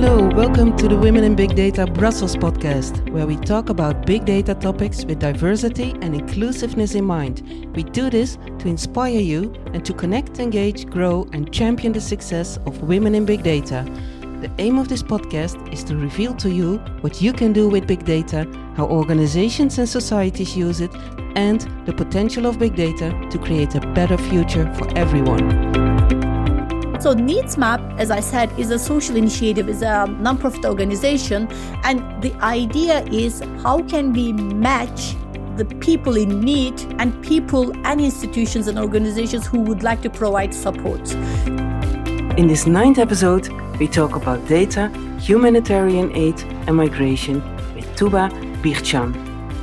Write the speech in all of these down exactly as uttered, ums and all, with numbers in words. Hello, welcome to the Women in Big Data Brussels podcast, where we talk about big data topics with diversity and inclusiveness in mind. We do this to inspire you and to connect, engage, grow and champion the success of women in big data. The aim of this podcast is to reveal to you what you can do with big data, how organizations and societies use it, and the potential of big data to create a better future for everyone. So Needs Map, as I said, is a social initiative, is a nonprofit organization, and the idea is how can we match the people in need and people and institutions and organizations who would like to provide support. In this ninth episode, we talk about data, humanitarian aid and migration with Tuba Bircan.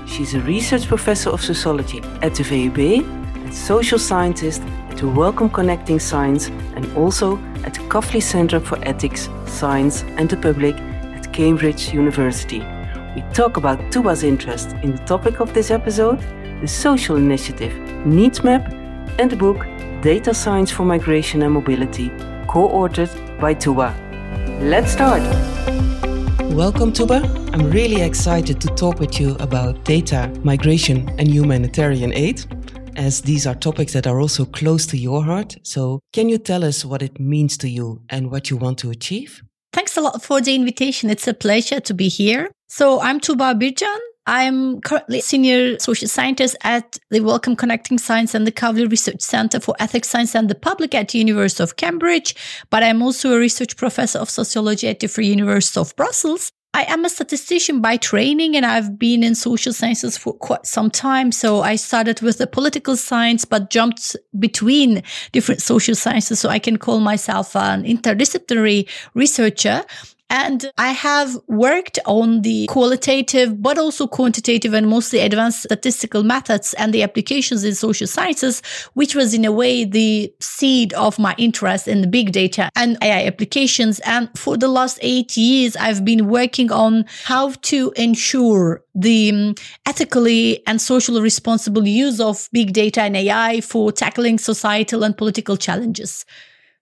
She's a research professor of sociology at the V U B and social scientist to Wellcome Connecting Science and also at the Kavli Center for Ethics, Science and the Public at Cambridge University. We talk about Tuba's interest in the topic of this episode, the social initiative Needs Map and the book Data Science for Migration and Mobility, co-authored by Tuba. Let's start! Welcome, Tuba. I'm really excited to talk with you about data, migration and humanitarian aid, as these are topics that are also close to your heart. So can you tell us what it means to you and what you want to achieve? Thanks a lot for the invitation. It's a pleasure to be here. So I'm Tuba Bircan. I'm currently senior social scientist at the Wellcome Connecting Science and the Kavli Research Center for Ethics, Science and the Public at the University of Cambridge. But I'm also a research professor of sociology at the Vrije Universiteit of Brussels. I am a statistician by training, and I've been in social sciences for quite some time. So I started with the political science, but jumped between different social sciences. So I can call myself an interdisciplinary researcher. And I have worked on the qualitative, but also quantitative and mostly advanced statistical methods and the applications in social sciences, which was in a way the seed of my interest in the big data and A I applications. And for the last eight years, I've been working on how to ensure the ethically and socially responsible use of big data and A I for tackling societal and political challenges.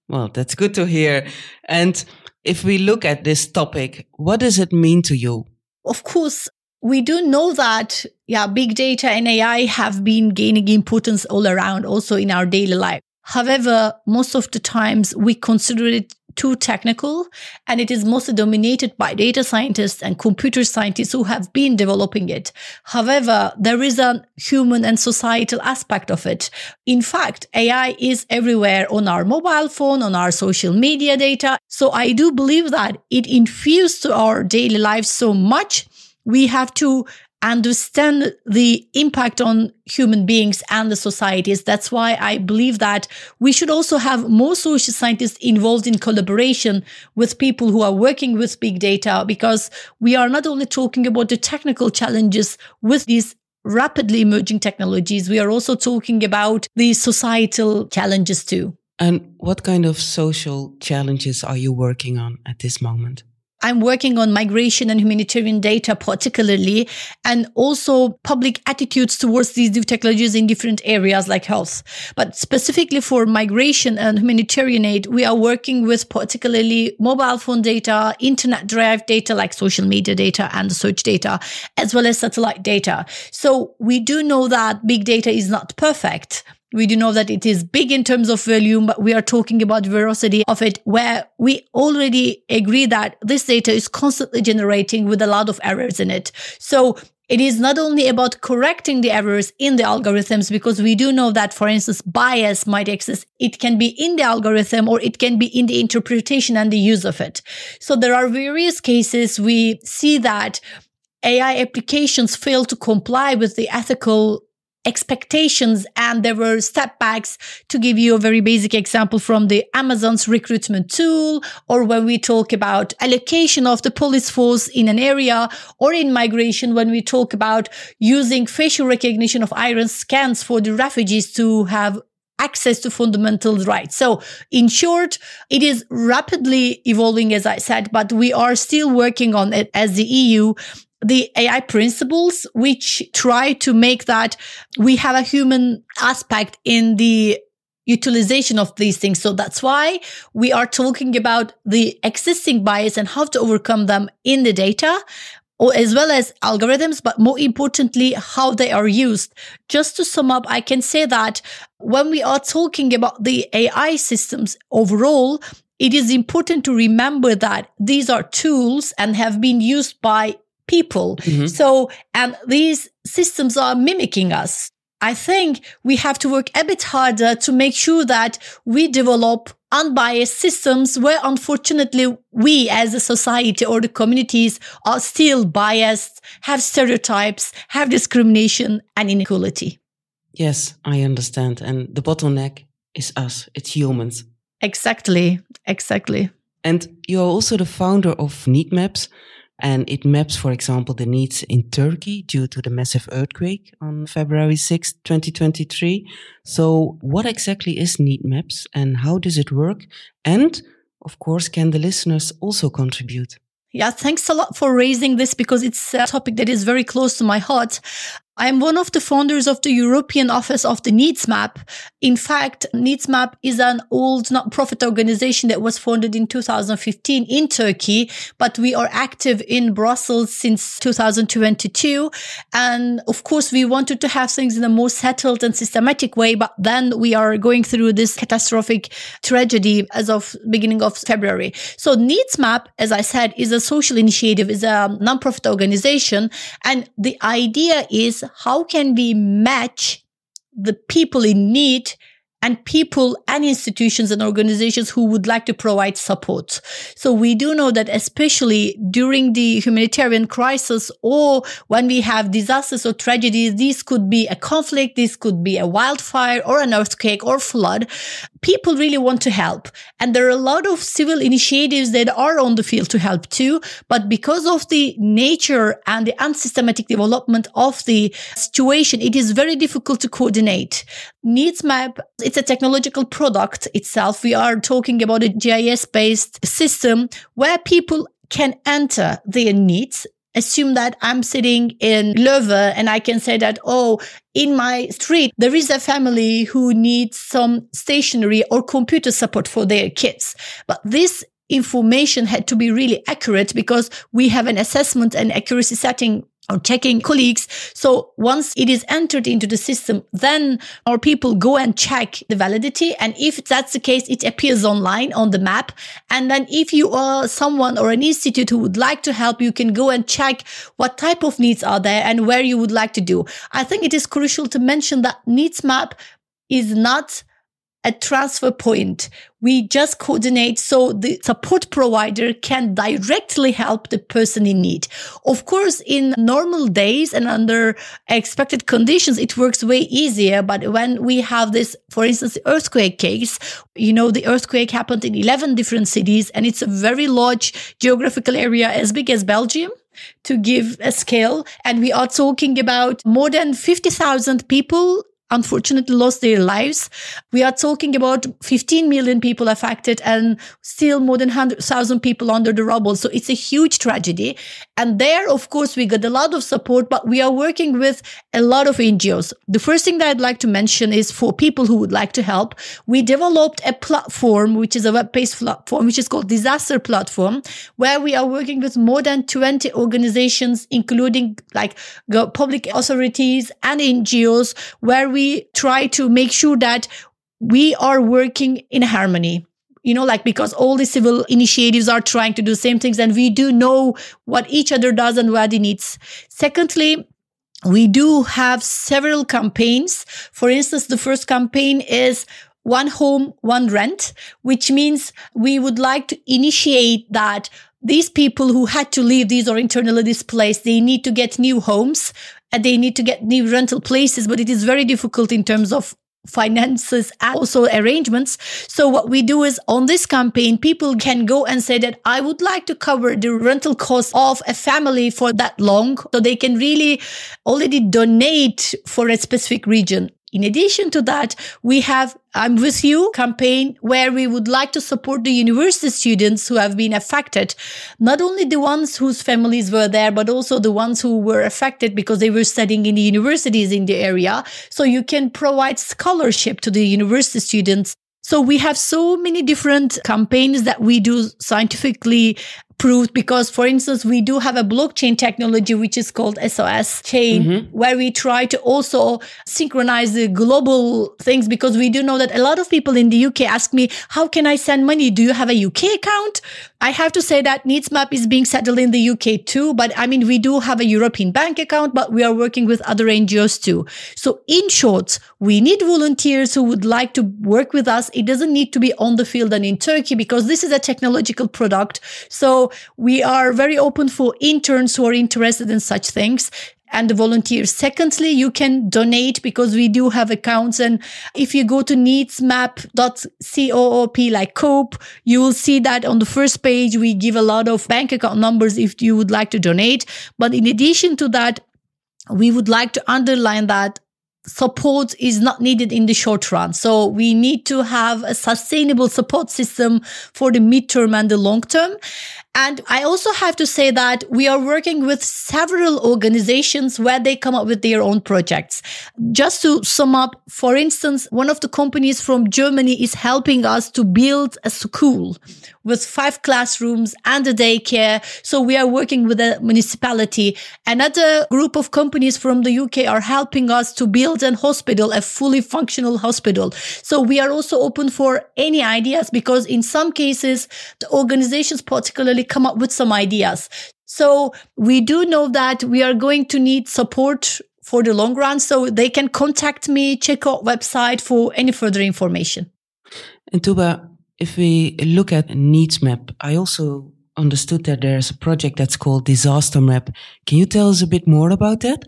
Well, that's good to hear. And if we look at this topic, what does it mean to you? Of course, we do know that, yeah, big data and A I have been gaining importance all around, also in our daily life. However, most of the times we consider it too technical, and it is mostly dominated by data scientists and computer scientists who have been developing it. However, there is a human and societal aspect of it. In fact, A I is everywhere on our mobile phone, on our social media data. So I do believe that it infused to our daily life so much, we have to understand the impact on human beings and the societies. That's why I believe that we should also have more social scientists involved in collaboration with people who are working with big data, because we are not only talking about the technical challenges with these rapidly emerging technologies, we are also talking about the societal challenges too. And what kind of social challenges are you working on at this moment? I'm working on migration and humanitarian data particularly, and also public attitudes towards these new technologies in different areas like health. But specifically for migration and humanitarian aid, we are working with particularly mobile phone data, internet-derived data like social media data and search data, as well as satellite data. So we do know that big data is not perfect. We do know that it is big in terms of volume, but we are talking about veracity of it, where we already agree that this data is constantly generating with a lot of errors in it. So it is not only about correcting the errors in the algorithms, because we do know that, for instance, bias might exist. It can be in the algorithm or it can be in the interpretation and the use of it. So there are various cases we see that A I applications fail to comply with the ethical expectations, and there were setbacks. To give you a very basic example, from the Amazon's recruitment tool, or when we talk about allocation of the police force in an area, or in migration when we talk about using facial recognition of iris scans for the refugees to have access to fundamental rights. So in short, it is rapidly evolving, as I said, but we are still working on it as the E U. The A I principles, which try to make that we have a human aspect in the utilization of these things. So that's why we are talking about the existing bias and how to overcome them in the data, or as well as algorithms, but more importantly, how they are used. Just to sum up, I can say that when we are talking about the A I systems overall, it is important to remember that these are tools and have been used by people. Mm-hmm. So, and these systems are mimicking us. I think we have to work a bit harder to make sure that we develop unbiased systems where, unfortunately, we as a society or the communities are still biased, have stereotypes, have discrimination and inequality. Yes, I understand. And the bottleneck is us. It's humans. Exactly, exactly. And you're also the founder of Need Maps. And it maps, for example, the needs in Turkey due to the massive earthquake on February sixth, twenty twenty-three. So what exactly is Need Maps and how does it work? And, of course, can the listeners also contribute? Yeah, thanks a lot for raising this because it's a topic that is very close to my heart. I'm one of the founders of the European office of the Needs Map. In fact, Needs Map is an old not-profit organization that was founded in two thousand fifteen in Turkey, but we are active in Brussels since two thousand twenty-two. And of course, we wanted to have things in a more settled and systematic way, but then we are going through this catastrophic tragedy as of beginning of February. So Needs Map, as I said, is a social initiative, is a non-profit organization. And the idea is, how can we match the people in need and people and institutions and organizations who would like to provide support? So we do know that especially during the humanitarian crisis or when we have disasters or tragedies, this could be a conflict, this could be a wildfire or an earthquake or flood. People really want to help. And there are a lot of civil initiatives that are on the field to help too. But because of the nature and the unsystematic development of the situation, it is very difficult to coordinate. Needs Map, it's a technological product itself. We are talking about a G I S-based system where people can enter their needs. Assume that I'm sitting in Leuven and I can say that, oh, in my street, there is a family who needs some stationery or computer support for their kids. But this information had to be really accurate because we have an assessment and accuracy setting or checking colleagues. So once it is entered into the system, then our people go and check the validity. And if that's the case, it appears online on the map. And then if you are someone or an institute who would like to help, you can go and check what type of needs are there and where you would like to do. I think it is crucial to mention that Needs Map is not a transfer point. We just coordinate so the support provider can directly help the person in need. Of course, in normal days and under expected conditions, it works way easier. But when we have this, for instance, earthquake case, you know, the earthquake happened in eleven different cities and it's a very large geographical area as big as Belgium, to give a scale. And we are talking about more than fifty thousand people unfortunately lost their lives. We are talking about fifteen million people affected and still more than one hundred thousand people under the rubble. So it's a huge tragedy. And there, of course, we got a lot of support, but we are working with a lot of N G Os. The first thing that I'd like to mention is for people who would like to help, we developed a platform, which is a web-based platform, which is called Disaster Platform, where we are working with more than twenty organizations, including like public authorities and N G Os, where we We try to make sure that we are working in harmony, you know, like because all the civil initiatives are trying to do the same things and we do know what each other does and where they needs. Secondly, we do have several campaigns. For instance, the first campaign is One Home, One Rent, which means we would like to initiate that these people who had to leave, these are internally displaced, they need to get new homes and they need to get new rental places, but it is very difficult in terms of finances and also arrangements. So what we do is on this campaign, people can go and say that I would like to cover the rental cost of a family for that long. So they can really already donate for a specific region. In addition to that, we have I'm With You campaign, where we would like to support the university students who have been affected, not only the ones whose families were there, but also the ones who were affected because they were studying in the universities in the area. So you can provide scholarship to the university students. So we have so many different campaigns that we do scientifically proved, because, for instance, we do have a blockchain technology, which is called S O S Chain, mm-hmm. where we try to also synchronize the global things, because we do know that a lot of people in the U K ask me, how can I send money? Do you have a U K account? I have to say that Needs Map is being settled in the U K too. But I mean, we do have a European bank account, but we are working with other N G Os too. So in short, we need volunteers who would like to work with us. It doesn't need to be on the field and in Turkey, because this is a technological product. So we are very open for interns who are interested in such things and the volunteers. Secondly, you can donate, because we do have accounts. And if you go to needs map dot coop, like cope, you will see that on the first page, we give a lot of bank account numbers if you would like to donate. But in addition to that, we would like to underline that support is not needed in the short run. So we need to have a sustainable support system for the midterm and the long term. And I also have to say that we are working with several organizations where they come up with their own projects. Just to sum up, for instance, one of the companies from Germany is helping us to build a school with five classrooms and a daycare. So we are working with a municipality. Another group of companies from the U K are helping us to build an hospital, a fully functional hospital. So we are also open for any ideas, because in some cases, the organizations particularly come up with some ideas. So we do know that we are going to need support for the long run. So they can contact me, check out website for any further information. And Tuba, if we look at Needs Map, I also understood that there's a project that's called Disaster Map. Can you tell us a bit more about that?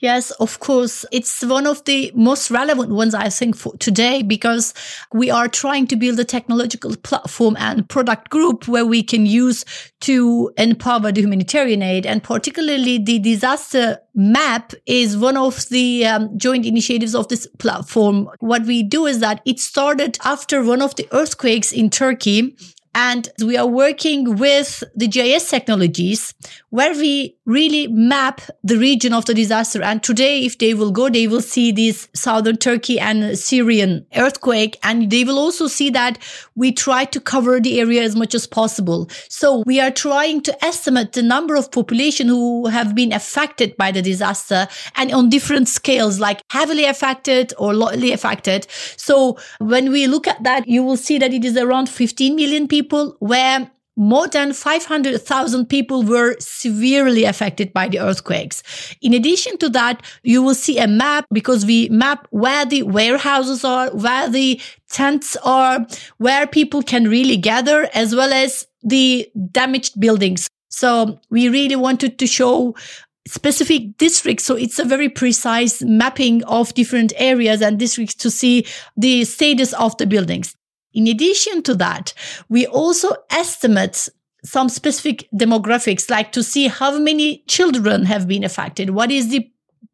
Yes, of course. It's one of the most relevant ones, I think, for today, because we are trying to build a technological platform and product group where we can use to empower the humanitarian aid. And particularly the disaster map is one of the um, joint initiatives of this platform. What we do is that it started after one of the earthquakes in Turkey. And we are working with the G I S technologies, where we really map the region of the disaster. And today, if they will go, they will see this southern Turkey and Syrian earthquake. And they will also see that we try to cover the area as much as possible. So we are trying to estimate the number of population who have been affected by the disaster, and on different scales, like heavily affected or lightly affected. So when we look at that, you will see that it is around fifteen million people. People where more than five hundred thousand people were severely affected by the earthquakes. In addition to that, you will see a map, because we map where the warehouses are, where the tents are, where people can really gather, as well as the damaged buildings. So we really wanted to show specific districts. So it's a very precise mapping of different areas and districts to see the status of the buildings. In addition to that, we also estimate some specific demographics, like to see how many children have been affected, what is the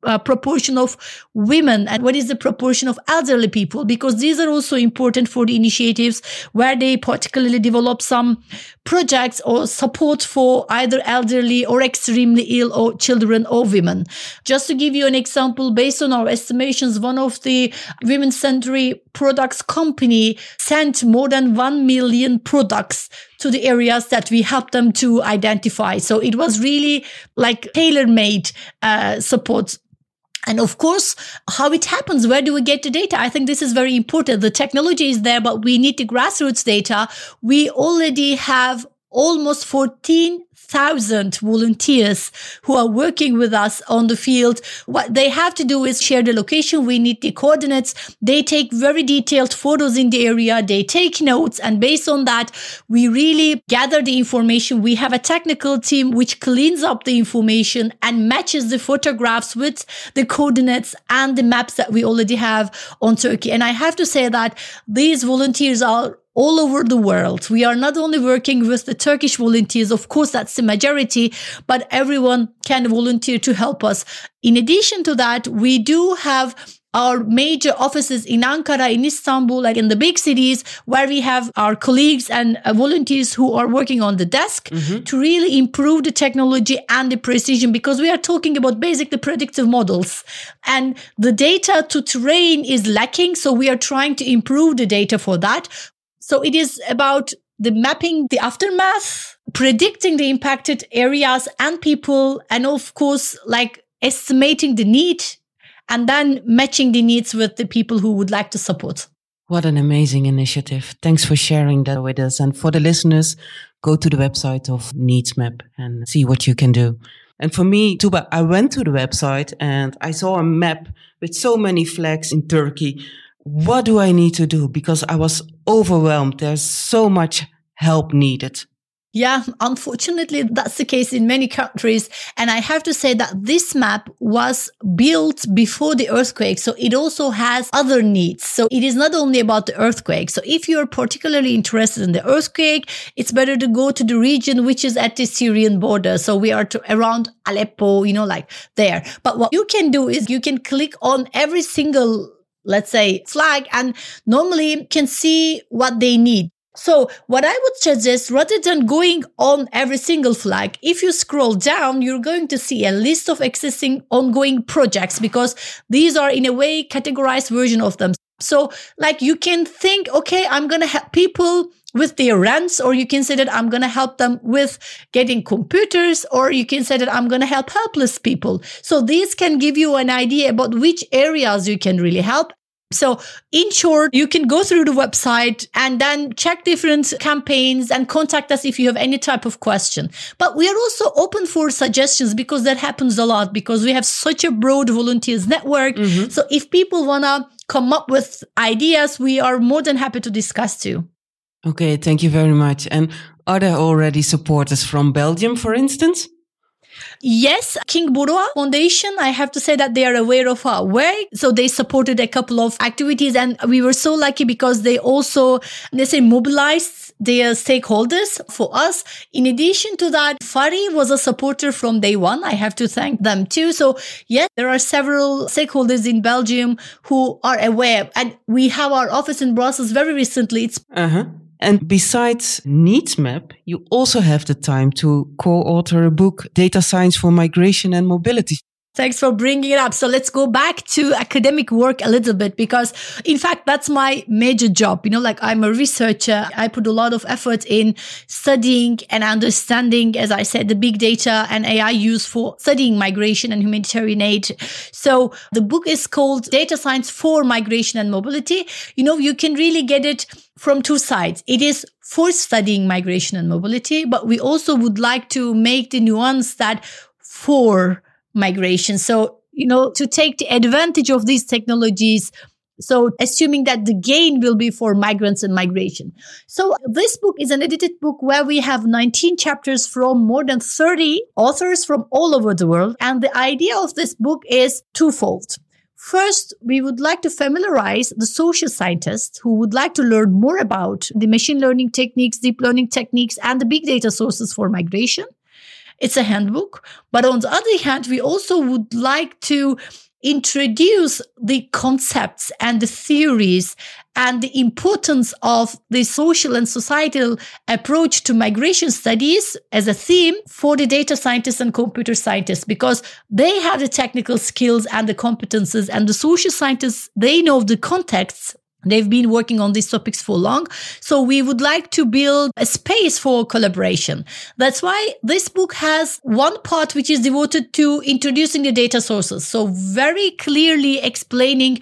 Uh, proportion of women, and what is the proportion of elderly people, because these are also important for the initiatives where they particularly develop some projects or support for either elderly or extremely ill or children or women. Just to give you an example, based on our estimations, one of the women's century products company sent more than one million products to the areas that we helped them to identify. So it was really like tailor-made uh, support. And of course, how it happens, where do we get the data? I think this is very important. The technology is there, but we need the grassroots data. We already have almost fourteen thousand volunteers who are working with us on the field. What they have to do is share the location. We need the coordinates. They take very detailed photos in the area. They take notes. And based on that, we really gather the information. We have a technical team which cleans up the information and matches the photographs with the coordinates and the maps that we already have on Turkey. And I have to say that these volunteers are all over the world. We are not only working with the Turkish volunteers, of course, that's the majority, but everyone can volunteer to help us. In addition to that, we do have our major offices in Ankara, in Istanbul, like in the big cities, where we have our colleagues and uh, volunteers who are working on the desk mm-hmm. to really improve the technology and the precision, because we are talking about basically predictive models. And the data to train is lacking, so we are trying to improve the data for that. So it is about the mapping, the aftermath, predicting the impacted areas and people, and of course, like estimating the need and then matching the needs with the people who would like to support. What an amazing initiative. Thanks for sharing that with us. And for the listeners, go to the website of Needs Map and see what you can do. And for me, Tuba, I went to the website and I saw a map with so many flags in Turkey. What do I need to do? Because I was overwhelmed. There's so much help needed. Yeah, unfortunately, that's the case in many countries. And I have to say that this map was built before the earthquake. So it also has other needs. So it is not only about the earthquake. So if you're particularly interested in the earthquake, it's better to go to the region which is at the Syrian border. So we are to around Aleppo, you know, like there. But what you can do is you can click on every single, let's say, flag, and normally can see what they need. So what I would suggest, rather than going on every single flag, if you scroll down, you're going to see a list of existing ongoing projects, because these are in a way categorized version of them. So like you can think, okay, I'm going to help people with their rents, or you can say that I'm going to help them with getting computers, or you can say that I'm going to help helpless people. So these can give you an idea about which areas you can really help. So in short, you can go through the website and then check different campaigns and contact us if you have any type of question. But we are also open for suggestions, because that happens a lot, because we have such a broad volunteers network. Mm-hmm. So if people want to come up with ideas, we are more than happy to discuss too. Okay, thank you very much. And are there already supporters from Belgium, for instance? Yes, King Borua Foundation, I have to say that they are aware of our work. So they supported a couple of activities, and we were so lucky because they also, let's say, mobilized their stakeholders for us. In addition to that, Fari was a supporter from day one. I have to thank them too. So yes, there are several stakeholders in Belgium who are aware, and we have our office in Brussels very recently. It's uh-huh. And besides Needs Map, you also have the time to co-author a book, Data Science for Migration and Mobility. Thanks for bringing it up. So let's go back to academic work a little bit, because in fact, that's my major job. You know, like I'm a researcher. I put a lot of effort in studying and understanding, as I said, the big data and A I use for studying migration and humanitarian aid. So the book is called Data Science for Migration and Mobility. You know, you can really get it from two sides. It is for studying migration and mobility, but we also would like to make the nuance that for migration. So, you know, to take the advantage of these technologies. So assuming that the gain will be for migrants and migration. So this book is an edited book where we have nineteen chapters from more than thirty authors from all over the world. And the idea of this book is twofold. First, we would like to familiarize the social scientists who would like to learn more about the machine learning techniques, deep learning techniques, and the big data sources for migration. It's a handbook. But on the other hand, we also would like to introduce the concepts and the theories and the importance of the social and societal approach to migration studies as a theme for the data scientists and computer scientists, because they have the technical skills and the competences, and the social scientists, they know the contexts. They've been working on these topics for long. So we would like to build a space for collaboration. That's why this book has one part which is devoted to introducing the data sources. So very clearly explaining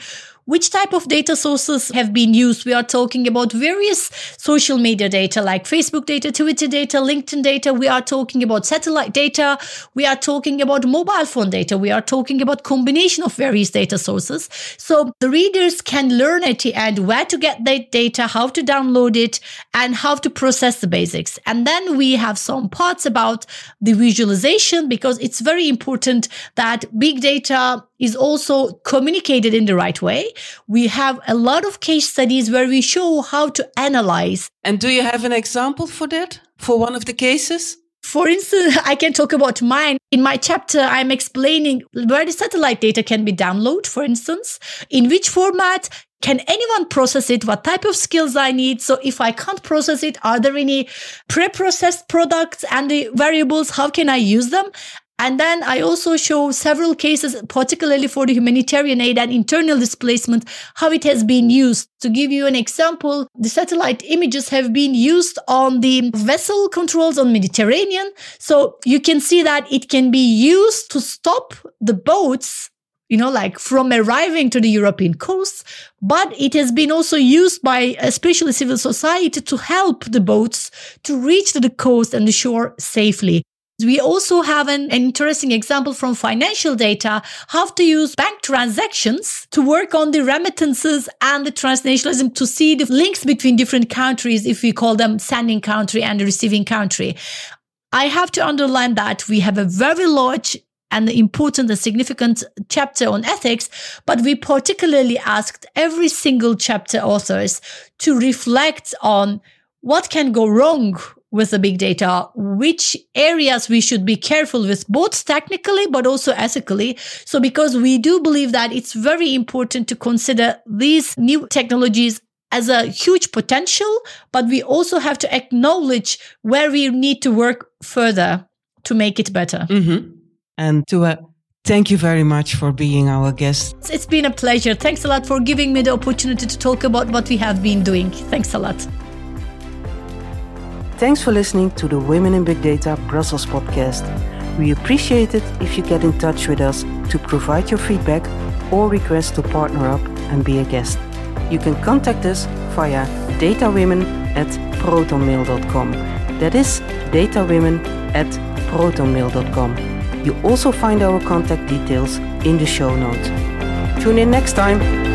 which type of data sources have been used. We are talking about various social media data like Facebook data, Twitter data, LinkedIn data. We are talking about satellite data. We are talking about mobile phone data. We are talking about combination of various data sources. So the readers can learn at the end where to get that data, how to download it, and how to process the basics. And then we have some parts about the visualization, because it's very important that big data is also communicated in the right way. We have a lot of case studies where we show how to analyze. And do you have an example for that, for one of the cases? For instance, I can talk about mine. In my chapter, I'm explaining where the satellite data can be downloaded, for instance, in which format, can anyone process it, what type of skills I need. So if I can't process it, are there any pre-processed products and the variables, how can I use them? And then I also show several cases, particularly for the humanitarian aid and internal displacement, how it has been used. To give you an example, the satellite images have been used on the vessel controls on Mediterranean. So you can see that it can be used to stop the boats, you know, like from arriving to the European coasts, but it has been also used by especially civil society to help the boats to reach the coast and the shore safely. We also have an, an interesting example from financial data, how to use bank transactions to work on the remittances and the transnationalism to see the links between different countries, if we call them sending country and the receiving country. I have to underline that we have a very large and important and significant chapter on ethics, but we particularly asked every single chapter authors to reflect on what can go wrong with the big data, which areas we should be careful with, both technically but also ethically. So because we do believe that it's very important to consider these new technologies as a huge potential, but we also have to acknowledge where we need to work further to make it better. Mm-hmm. And Tuba, thank you very much for being our guest. It's been a pleasure. Thanks a lot for giving me the opportunity to talk about what we have been doing. Thanks a lot. Thanks for listening to the Women in Big Data Brussels podcast. We appreciate it if you get in touch with us to provide your feedback or request to partner up and be a guest. You can contact us via datawomen at protonmail dot com. That is datawomen at protonmail dot com. You also find our contact details in the show notes. Tune in next time.